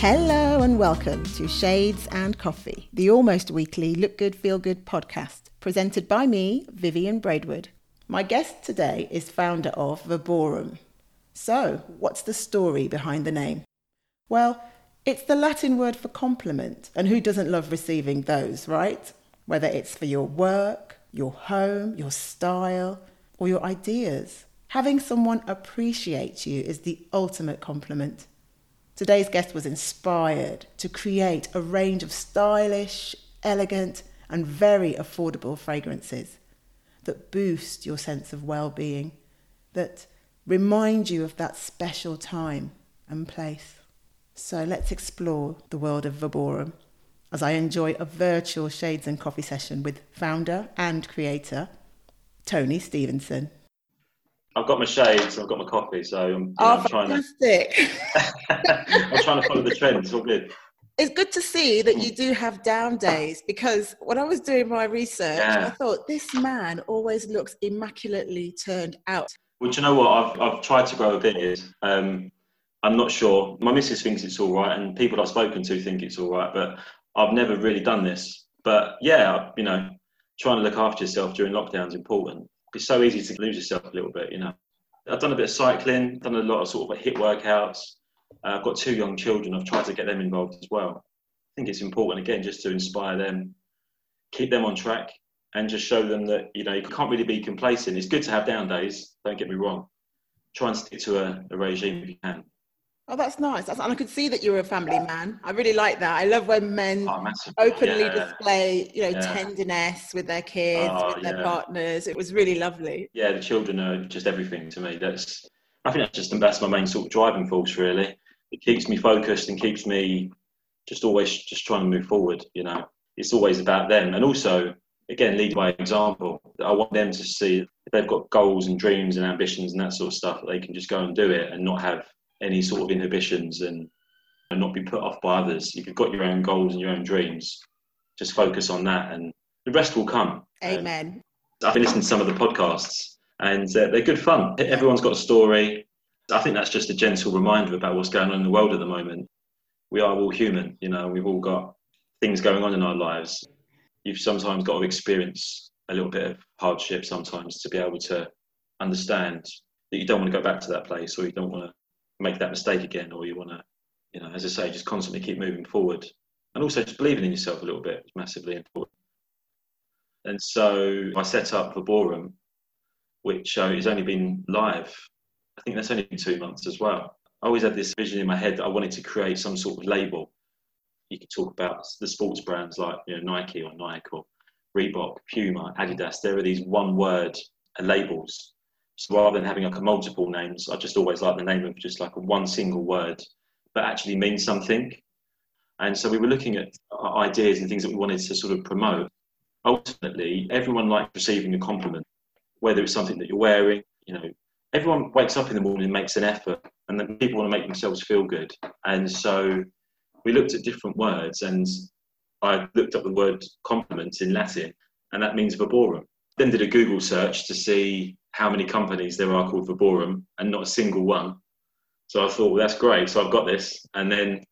Hello and welcome to Shades and Coffee, the almost weekly Look Good, Feel Good podcast, presented by me, Vivian Braidwood. My guest today is founder of Verborum. So, what's the story behind the name? Well, it's the Latin word for compliment, and who doesn't love receiving those, right? Whether it's for your work, your home, your style, or your ideas. Having someone appreciate you is the ultimate compliment. Today's guest was inspired to create a range of stylish, elegant, and very affordable fragrances that boost your sense of well-being, that remind you of that special time and place. So let's explore the world of Verborum as I enjoy a virtual Shades and Coffee session with founder and creator, Tony Stevenson. I've got my shades, I've got my coffee, so I'm trying to follow the trend. It's all good. It's good to see that you do have down days, because when I was doing my research, I thought this man always looks immaculately turned out. Well, do you know what? I've tried to grow a beard. I'm not sure. My missus thinks it's all right, and people I've spoken to think it's all right, but I've never really done this. But yeah, you know, trying to look after yourself during lockdown is important. It's so easy to lose yourself a little bit, you know. I've done a bit of cycling, done a lot of sort of HIIT workouts. I've got two young children. I've tried to get them involved as well. I think it's important, again, just to inspire them, keep them on track, and just show them that, you know, you can't really be complacent. It's good to have down days, don't get me wrong. Try and stick to a regime if you can. Oh, that's nice. And I could see that you're a family man. I really like that. I love when men openly display, you know, tenderness with their kids, with their partners. It was really lovely. Yeah, the children are just everything to me. That's my main sort of driving force, really. It keeps me focused and keeps me just always just trying to move forward, you know. It's always about them. And also, again, lead by example. I want them to see if they've got goals and dreams and ambitions and that sort of stuff, they can just go and do it and not have any sort of inhibitions and not be put off by others. If you've got your own goals and your own dreams, just focus on that and the rest will come. Amen. I've been listening to some of the podcasts and they're good fun. Everyone's got a story. I think that's just a gentle reminder about what's going on in the world at the moment. We are all human, you know, we've all got things going on in our lives. You've sometimes got to experience a little bit of hardship sometimes to be able to understand that you don't want to go back to that place, or you don't want to make that mistake again, or you want to, you know, as I say, just constantly keep moving forward. And also just believing in yourself a little bit is massively important. And so I set up Verborum, which has only been live, I think that's only been 2 months as well. I always had this vision in my head that I wanted to create some sort of label. You could talk about the sports brands like, you know, Nike or Nike or Reebok, Puma, Adidas. There are these one word labels. So rather than having like multiple names, I just always like the name of just like one single word, but actually means something. And so we were looking at ideas and things that we wanted to sort of promote. Ultimately, everyone likes receiving a compliment, whether it's something that you're wearing, you know, everyone wakes up in the morning and makes an effort, and then people want to make themselves feel good. And so we looked at different words, and I looked up the word compliment in Latin, and that means verborum. Then did a Google search to see how many companies there are called Verborum, and not a single one. So I thought, well, that's great. So I've got this. And then,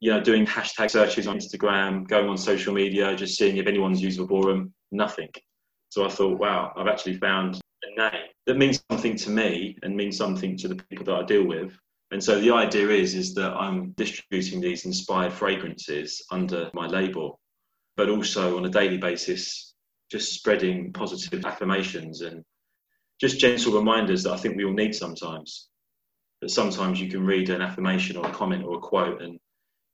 you know, doing hashtag searches on Instagram, going on social media, just seeing if anyone's used Verborum, nothing. So I thought, wow, I've actually found a name that means something to me and means something to the people that I deal with. And so the idea is that I'm distributing these inspired fragrances under my label, but also on a daily basis, just spreading positive affirmations and just gentle reminders that I think we all need sometimes. But sometimes you can read an affirmation or a comment or a quote and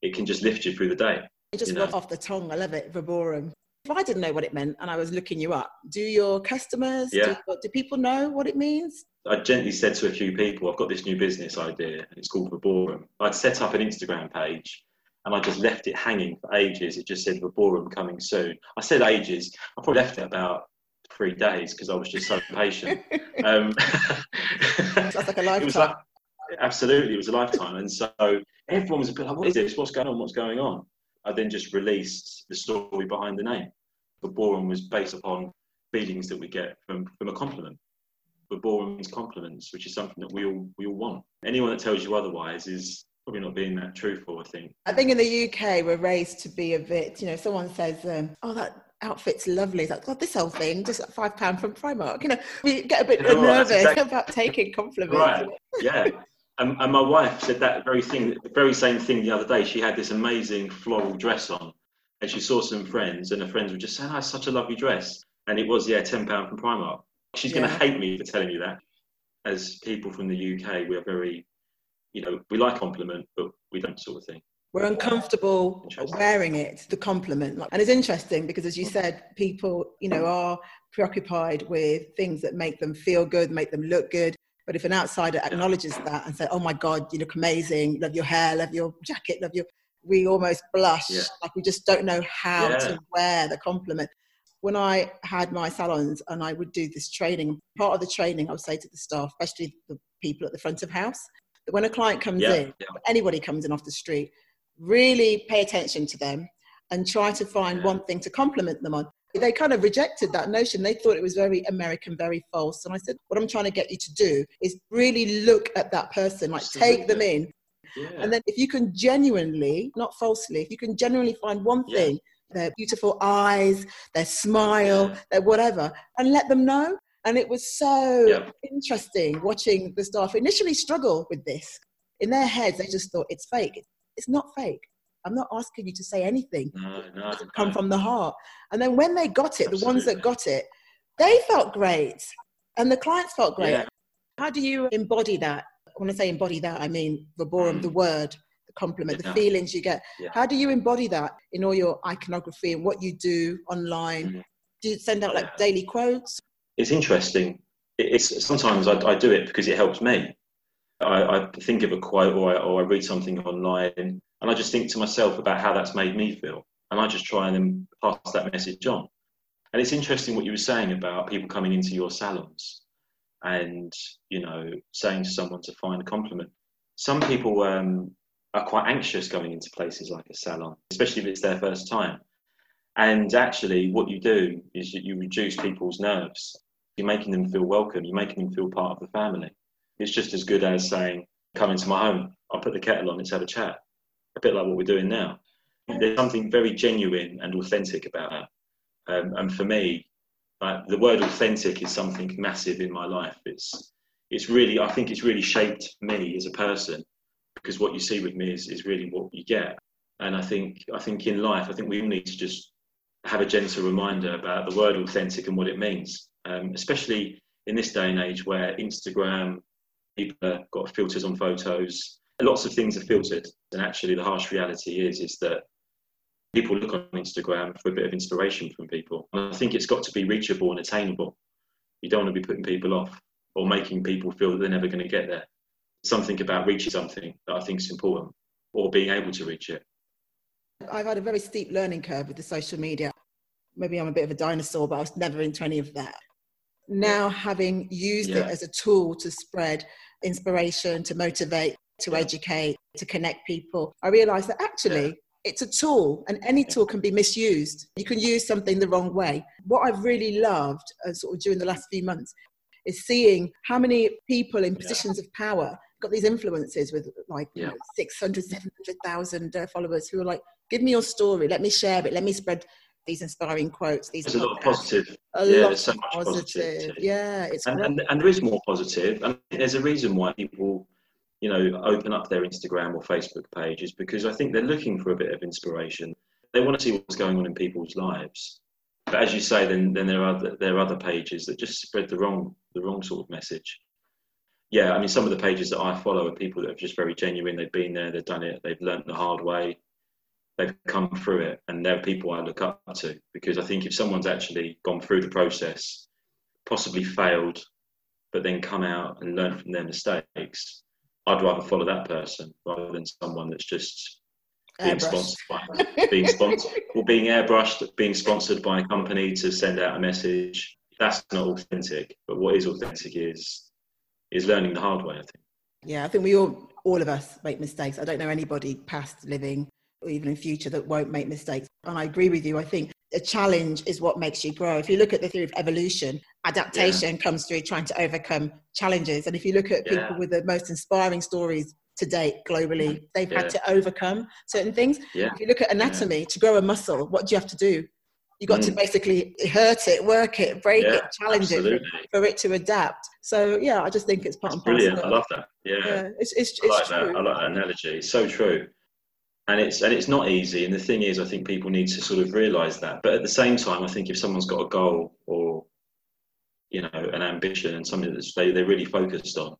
it can just lift you through the day. It just got off the tongue. I love it, Verborum. If I didn't know what it meant and I was looking you up, do your customers, do people know what it means? I gently said to a few people, I've got this new business idea and it's called Verborum. I'd set up an Instagram page and I just left it hanging for ages. It just said Verborum coming soon. I said ages. I probably left it about 3 days because I was just so patient. That's like a lifetime. Absolutely, it was a lifetime. And so everyone was a bit like, what is this? What's going on? What's going on? I then just released the story behind the name. Verborum was based upon feelings that we get from a compliment. Verborum means compliments, which is something that we all want. Anyone that tells you otherwise is probably not being that truthful, I think. I think in the UK, we're raised to be a bit, you know, someone says, oh, that outfit's lovely. It's like, God, this whole thing, just like £5 from Primark. You know, we get a bit nervous about taking compliments. Right, yeah. And my wife said that very same thing the other day. She had this amazing floral dress on, and she saw some friends, and her friends were just saying, oh, it's such a lovely dress. And it was, yeah, £10 from Primark. She's going to hate me for telling you that. As people from the UK, we're very, you know, we like compliment, but we don't sort of thing. We're uncomfortable wearing it, the compliment. And it's interesting because, as you said, people, you know, are preoccupied with things that make them feel good, make them look good. But if an outsider acknowledges that and says, oh my God, you look amazing, love your hair, love your jacket, we almost blush. Yeah. Like we just don't know how to wear the compliment. When I had my salons and I would do this training, part of the training I would say to the staff, especially the people at the front of house, that when a client comes in, anybody comes in off the street, really pay attention to them and try to find one thing to compliment them on. They kind of rejected that notion. They thought it was very American, very false. And I said, what I'm trying to get you to do is really look at that person, like take them in. Yeah. And then if you can genuinely, not falsely, if you can genuinely find one thing, their beautiful eyes, their smile, their whatever, and let them know. And it was so interesting watching the staff initially struggle with this. In their heads, they just thought it's fake. It's not fake. I'm not asking you to say anything. No, it doesn't come from the heart. And then when they got it, the ones that got it, they felt great. And the clients felt great. Yeah. How do you embody that? When I say embody that, I mean Verborum, the word, the compliment, the feelings you get. Yeah. How do you embody that in all your iconography and what you do online? Mm-hmm. Do you send out like daily quotes? It's interesting. It's sometimes I do it because it helps me. I think of a quote or I read something online, and I just think to myself about how that's made me feel. And I just try and then pass that message on. And it's interesting what you were saying about people coming into your salons and, you know, saying to someone to find a compliment. Some people are quite anxious going into places like a salon, especially if it's their first time. And actually what you do is you reduce people's nerves. You're making them feel welcome. You're making them feel part of the family. It's just as good as saying, come into my home, I'll put the kettle on, let's have a chat. A bit like what we're doing now. There's something very genuine and authentic about that. And for me, the word authentic is something massive in my life. It's really, I think it's really shaped me as a person, because what you see with me is really what you get. And I think in life, I think we all need to just have a gentle reminder about the word authentic and what it means, especially in this day and age where Instagram, people have got filters on photos. Lots of things are filtered. And actually the harsh reality is that people look on Instagram for a bit of inspiration from people. And I think it's got to be reachable and attainable. You don't want to be putting people off or making people feel that they're never going to get there. Something about reaching something that I think is important, or being able to reach it. I've had a very steep learning curve with the social media. Maybe I'm a bit of a dinosaur, but I was never into any of that. Now having used it as a tool to spread inspiration, to motivate, to educate, to connect people, I realised that actually it's a tool, and any tool can be misused. You can use something the wrong way. What I've really loved sort of during the last few months is seeing how many people in positions of power got these influencers with like 600, 700,000 followers who are like, give me your story, let me share it, let me spread these inspiring quotes. There's a lot of positive. There's so much positive. Yeah, it's and there is more positive. I mean, there's a reason why people, you know, open up their Instagram or Facebook pages, because I think they're looking for a bit of inspiration. They want to see what's going on in people's lives. But as you say, then there are other pages that just spread the wrong sort of message. Yeah, I mean, some of the pages that I follow are people that are just very genuine. They've been there, they've done it, they've learnt the hard way. They've come through it, and they're people I look up to, because I think if someone's actually gone through the process, possibly failed, but then come out and learn from their mistakes, I'd rather follow that person rather than someone that's just being airbrushed, being sponsored by a company to send out a message. That's not authentic. But what is authentic is learning the hard way, I think. Yeah, I think we all of us make mistakes. I don't know anybody past living or even in future that won't make mistakes. And I agree with you. I think a challenge is what makes you grow. If you look at the theory of evolution, adaptation comes through trying to overcome challenges. And if you look at people with the most inspiring stories, to date globally. They've had to overcome certain things. If you look at anatomy, to grow a muscle, what do you have to do? You got to basically hurt it, work it, break it, challenge it for it to adapt. So yeah, I just think it's part and parcel. Brilliant, I love that. It's true. I like that analogy. It's so true, and it's not easy. And the thing is, I think people need to sort of realise that. But at the same time, I think if someone's got a goal or an ambition and something that they're really focused on,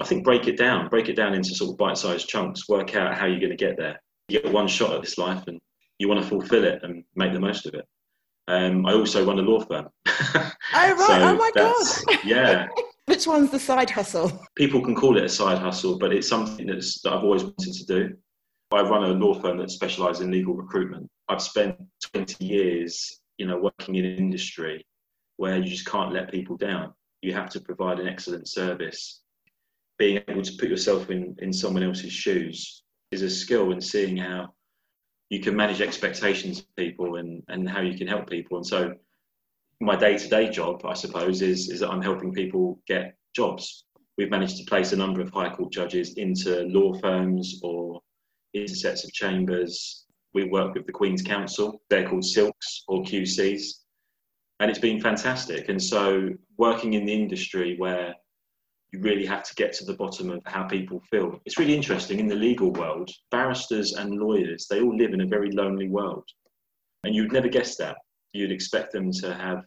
I think break it down into sort of bite-sized chunks. Work out how you're going to get there. You get one shot at this life, and you want to fulfil it and make the most of it. I also run a law firm. Oh, right. So oh, my God. Yeah. Which one's the side hustle? People can call it a side hustle, but it's something that I've always wanted to do. I run a law firm that specialises in legal recruitment. I've spent 20 years, working in an industry where you just can't let people down. You have to provide an excellent service. Being able to put yourself in someone else's shoes is a skill, and seeing how you can manage expectations of people and how you can help people. And so my day-to-day job, I suppose, is that I'm helping people get jobs. We've managed to place a number of high court judges into law firms or into sets of chambers. We work with the Queen's Counsel. They're called Silks or QCs. And it's been fantastic. And so working in the industry where you really have to get to the bottom of how people feel. It's really interesting in the legal world, barristers and lawyers, they all live in a very lonely world. And you'd never guess that. You'd expect them to have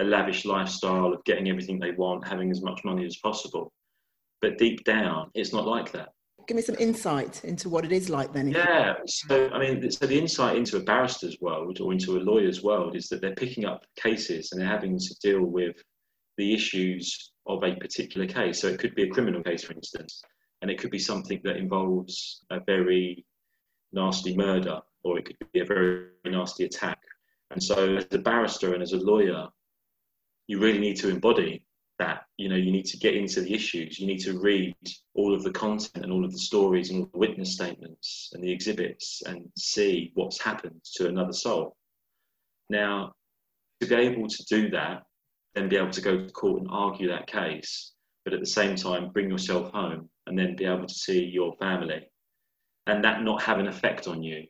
a lavish lifestyle of getting everything they want, having as much money as possible. But deep down, it's not like that. Give me some insight into what it is like then. Yeah. So the insight into a barrister's world or into a lawyer's world is that they're picking up cases and they're having to deal with the issues of a particular case. So it could be a criminal case, for instance, and it could be something that involves a very nasty murder, or it could be a very nasty attack. And so as a barrister and as a lawyer, you really need to embody that. You need to get into the issues. You need to read all of the content and all of the stories and all the witness statements and the exhibits and see what's happened to another soul. Now, to be able to do that, then be able to go to court and argue that case, but at the same time bring yourself home and then be able to see your family and that not have an effect on you.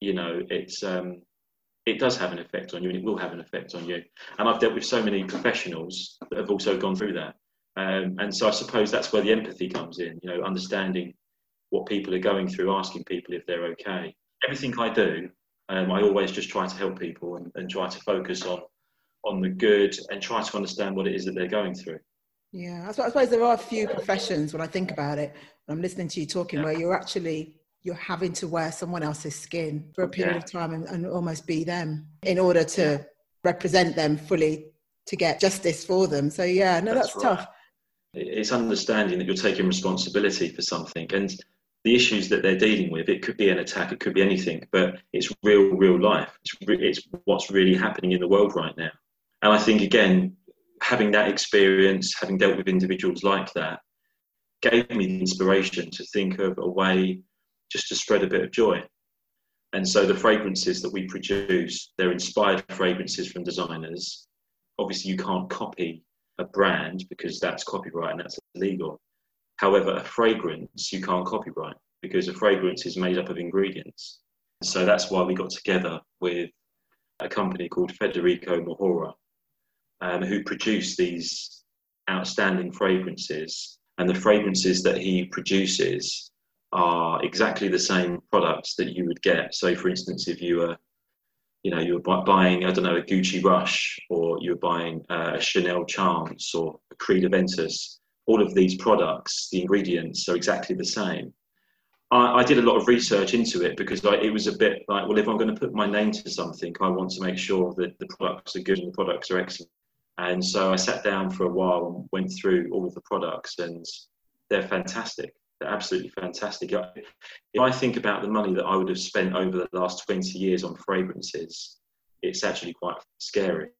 It does have an effect on you, and it will have an effect on you. And I've dealt with so many professionals that have also gone through that. And so I suppose that's where the empathy comes in, understanding what people are going through, asking people if they're okay. Everything I do, I always just try to help people and try to focus on the good and try to understand what it is that they're going through. Yeah, I suppose there are a few professions when I think about it, when I'm listening to you talking, where you're having to wear someone else's skin for a period of time and almost be them in order to represent them fully to get justice for them. So that's right. Tough. It's understanding that you're taking responsibility for something and the issues that they're dealing with. It could be an attack, it could be anything, but it's real life. It's what's really happening in the world right now. And I think, again, having that experience, having dealt with individuals like that, gave me the inspiration to think of a way just to spread a bit of joy. And so the fragrances that we produce, they're inspired fragrances from designers. Obviously, you can't copy a brand because that's copyright and that's illegal. However, a fragrance you can't copyright because a fragrance is made up of ingredients. So that's why we got together with a company called Federico Mahora, who produced these outstanding fragrances. And the fragrances that he produces are exactly the same products that you would get. So, for instance, if you were, you were buying, I don't know, a Gucci Rush, or you were buying a Chanel Chance or a Creed Aventus, all of these products, the ingredients are exactly the same. I did a lot of research into it because it was a bit like, well, if I'm going to put my name to something, I want to make sure that the products are good and the products are excellent. And so I sat down for a while and went through all of the products, and they're fantastic. They're absolutely fantastic. If I think about the money that I would have spent over the last 20 years on fragrances, it's actually quite scary.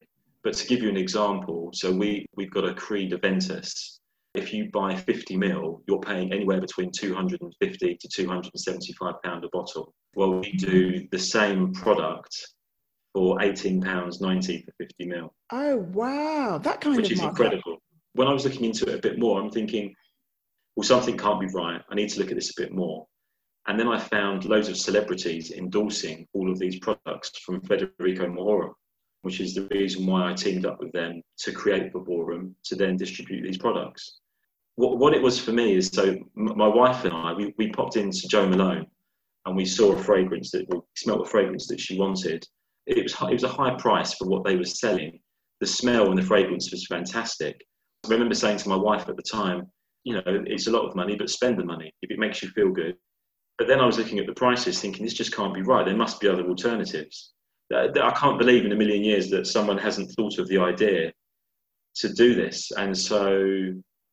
But to give you an example, so we've got a Creed Aventus. If you buy 50 mil, you're paying anywhere between £250 to £275 a bottle. Well, we do the same product for £18.90 for 50 mil. Oh, wow. That kind of market. Which is incredible. When I was looking into it a bit more, I'm thinking, well, something can't be right. I need to look at this a bit more. And then I found loads of celebrities endorsing all of these products from Federico Mahora, which is the reason why I teamed up with them to create Verborum to then distribute these products. What it was for me is, so my wife and I, we popped into Jo Malone and we saw a fragrance that, we smelled a fragrance that she wanted. It was a high price for what they were selling. The smell and the fragrance was fantastic. I remember saying to my wife at the time, you know, it's a lot of money, but spend the money if it makes you feel good. But then I was looking at the prices thinking, this just can't be right. There must be other alternatives. I can't believe in a million years that someone hasn't thought of the idea to do this. And so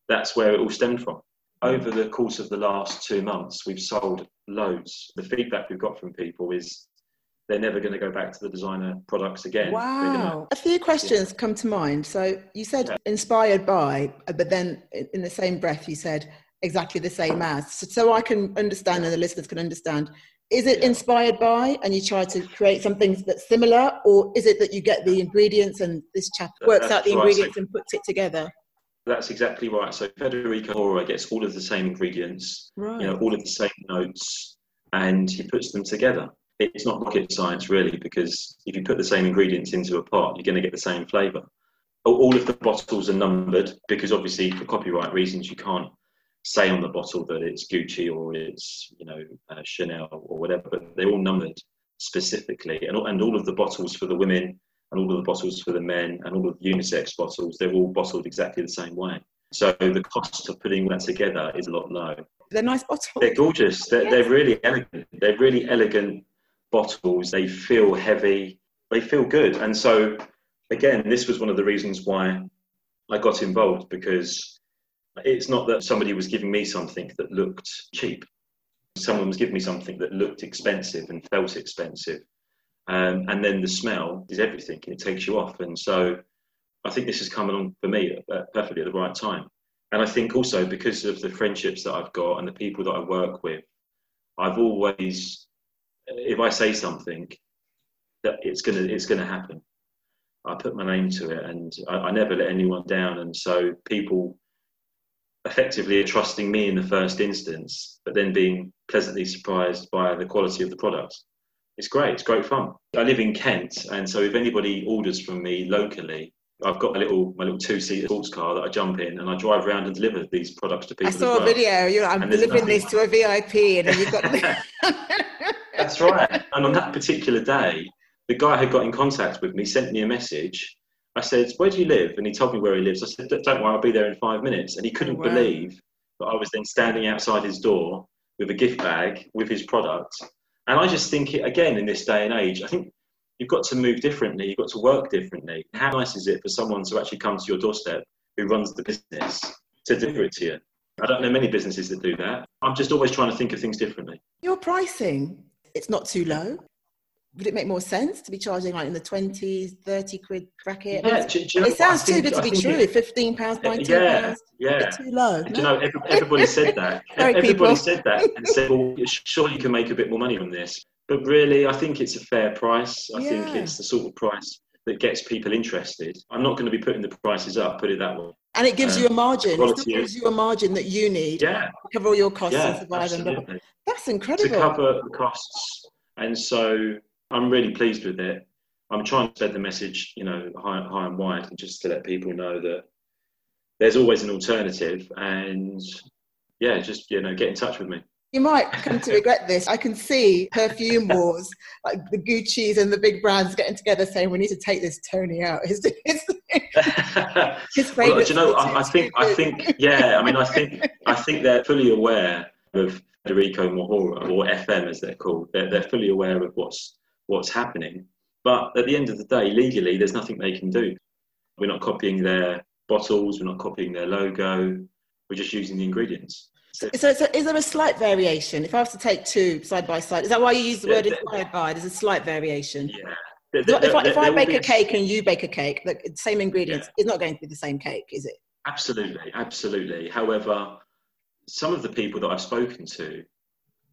that's where it all stemmed from. Over the course of the last 2 months, we've sold loads. The feedback we've got from people is they're never going to go back to the designer products again. Wow. A few questions come to mind. So you said inspired by, but then in the same breath you said exactly the same as. So I can understand and the listeners can understand. Is it inspired by, and you try to create something that's similar, or is it that you get the ingredients and this chap works out the ingredients and puts it together? That's exactly right. So Federico Mahora gets all of the same ingredients, you know, all of the same notes, and he puts them together. It's not rocket science really, because if you put the same ingredients into a pot, you're going to get the same flavour. All of the bottles are numbered because obviously for copyright reasons you can't say on the bottle that it's Gucci or it's, you know, Chanel or whatever, but they're all numbered specifically. And all of the bottles for the women and all of the bottles for the men and all of the unisex bottles, they're all bottled exactly the same way. So the cost of putting that together is a lot lower. They're nice bottles. They're gorgeous. They're really elegant. They're really elegant bottles. They feel heavy. They feel good. And so, again, this was one of the reasons why I got involved, because it's not that somebody was giving me something that looked cheap. Someone was giving me something that looked expensive and felt expensive. And then the smell is everything, and it takes you off. And so I think this has come along for me perfectly at the right time. And I think also because of the friendships that I've got and the people that I work with, I've always, if I say something, that it's gonna happen. I put my name to it, and I never let anyone down. And so people effectively are trusting me in the first instance, but then being pleasantly surprised by the quality of the products. It's great. It's great fun. I live in Kent, and so if anybody orders from me locally, I've got my little two-seater sports car that I jump in, and I drive around and deliver these products to people. I saw a video. I'm delivering this to a VIP, and you've got. That's right. And on that particular day, the guy who got in contact with me sent me a message. I said, where do you live? And he told me where he lives. I said, don't worry, I'll be there in 5 minutes. And he couldn't believe that I was then standing outside his door with a gift bag with his product. And I just think, again, in this day and age, I think you've got to move differently. You've got to work differently. How nice is it for someone to actually come to your doorstep who runs the business to deliver it to you? I don't know many businesses that do that. I'm just always trying to think of things differently. Your pricing, it's not too low. Would it make more sense to be charging like in the 20s, 30 quid bracket? Yeah, it sounds too good to be true. £15, £19. Yeah. Too low. No? You know, everybody said that. Everybody said that and said, well, sure, you can make a bit more money on this. But really, I think it's a fair price. I think it's the sort of price that gets people interested. I'm not going to be putting the prices up, put it that way. And it gives you a margin. It still gives you a margin that you need to cover all your costs and survive. And that's incredible. To cover the costs. And so I'm really pleased with it. I'm trying to spread the message, you know, high and wide, and just to let people know that there's always an alternative. And just, you know, get in touch with me. You might come to regret this. I can see perfume wars, like the Gucci's and the big brands getting together saying, we need to take this Tony out. His favourite. Well, you know, I think, yeah, I mean, I think they're fully aware of Federico Mahora, or FM as they're called. They're fully aware of what's happening, but at the end of the day, legally there's nothing they can do. We're not copying their bottles, we're not copying their logo, we're just using the ingredients. So is there a slight variation? If I was to take two side by side, is that why you use the word inspired by? There's a slight variation. If I bake a cake and you bake a cake, the same ingredients, it's not going to be the same cake, is it? Absolutely. However, some of the people that I've spoken to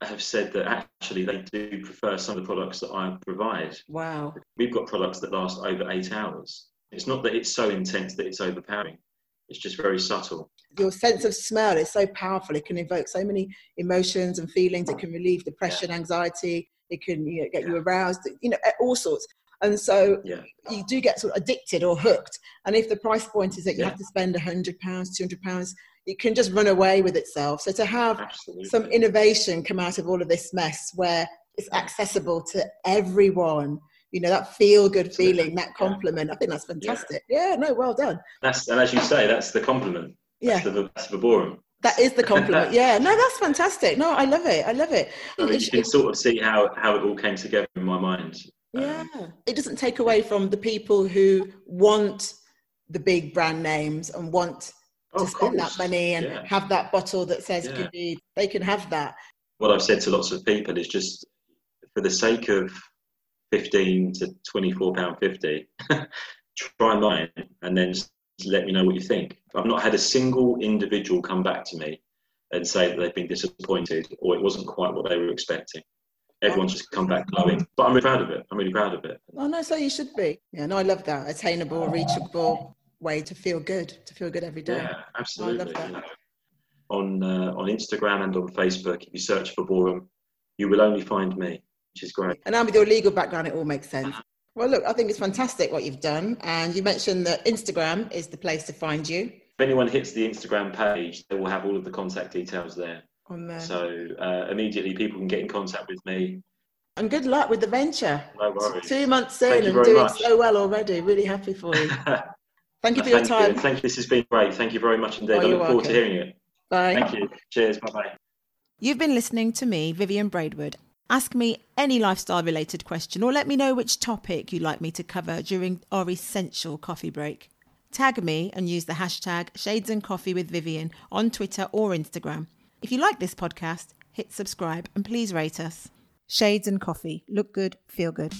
have said that actually they do prefer some of the products that I provide. Wow. We've got products that last over 8 hours. It's not that it's so intense that it's overpowering. It's just very subtle. your sense of smell is so powerful. It can evoke so many emotions and feelings. It can relieve depression, anxiety. It can get you aroused, all sorts. And so you do get sort of addicted or hooked. And if the price point is that you have to spend £100, £200, it can just run away with itself. So to have some innovation come out of all of this mess where it's accessible to everyone, that feel-good feeling, that compliment, I think that's fantastic. Well done. And as you say, that's the compliment. That's the Verborum. That is the compliment. That's fantastic. No, I love it. I mean, you can sort of see how it all came together in my mind. It doesn't take away from the people who want the big brand names and want to spend that money and have that bottle that says Goodie. They can have that. What I've said to lots of people is just for the sake of £15 to £24.50, try mine and then just let me know what you think. I've not had a single individual come back to me and say that they've been disappointed or it wasn't quite what they were expecting. Everyone's just come back glowing. But I'm really proud of it. Oh, no, so you should be. Yeah, no, I love that. Attainable, reachable way to feel good every day. Yeah, absolutely. I love that. On Instagram and on Facebook, if you search for Verborum, you will only find me, which is great. And now with your legal background, it all makes sense. Well, look, I think it's fantastic what you've done. And you mentioned that Instagram is the place to find you. If anyone hits the Instagram page, they will have all of the contact details there. So immediately people can get in contact with me. And good luck with the venture. No worries. 2 months in and doing so well already. Really happy for you. Thank you for your time. Thank you. This has been great. Thank you very much indeed. I look forward to hearing it. Bye. Thank you. Cheers. Bye-bye. You've been listening to me, Vivian Braidwood. Ask me any lifestyle-related question or let me know which topic you'd like me to cover during our essential coffee break. Tag me and use the hashtag #ShadesandCoffeeWithVivian on Twitter or Instagram. If you like this podcast, hit subscribe and please rate us. Shades and Coffee. Look good, feel good.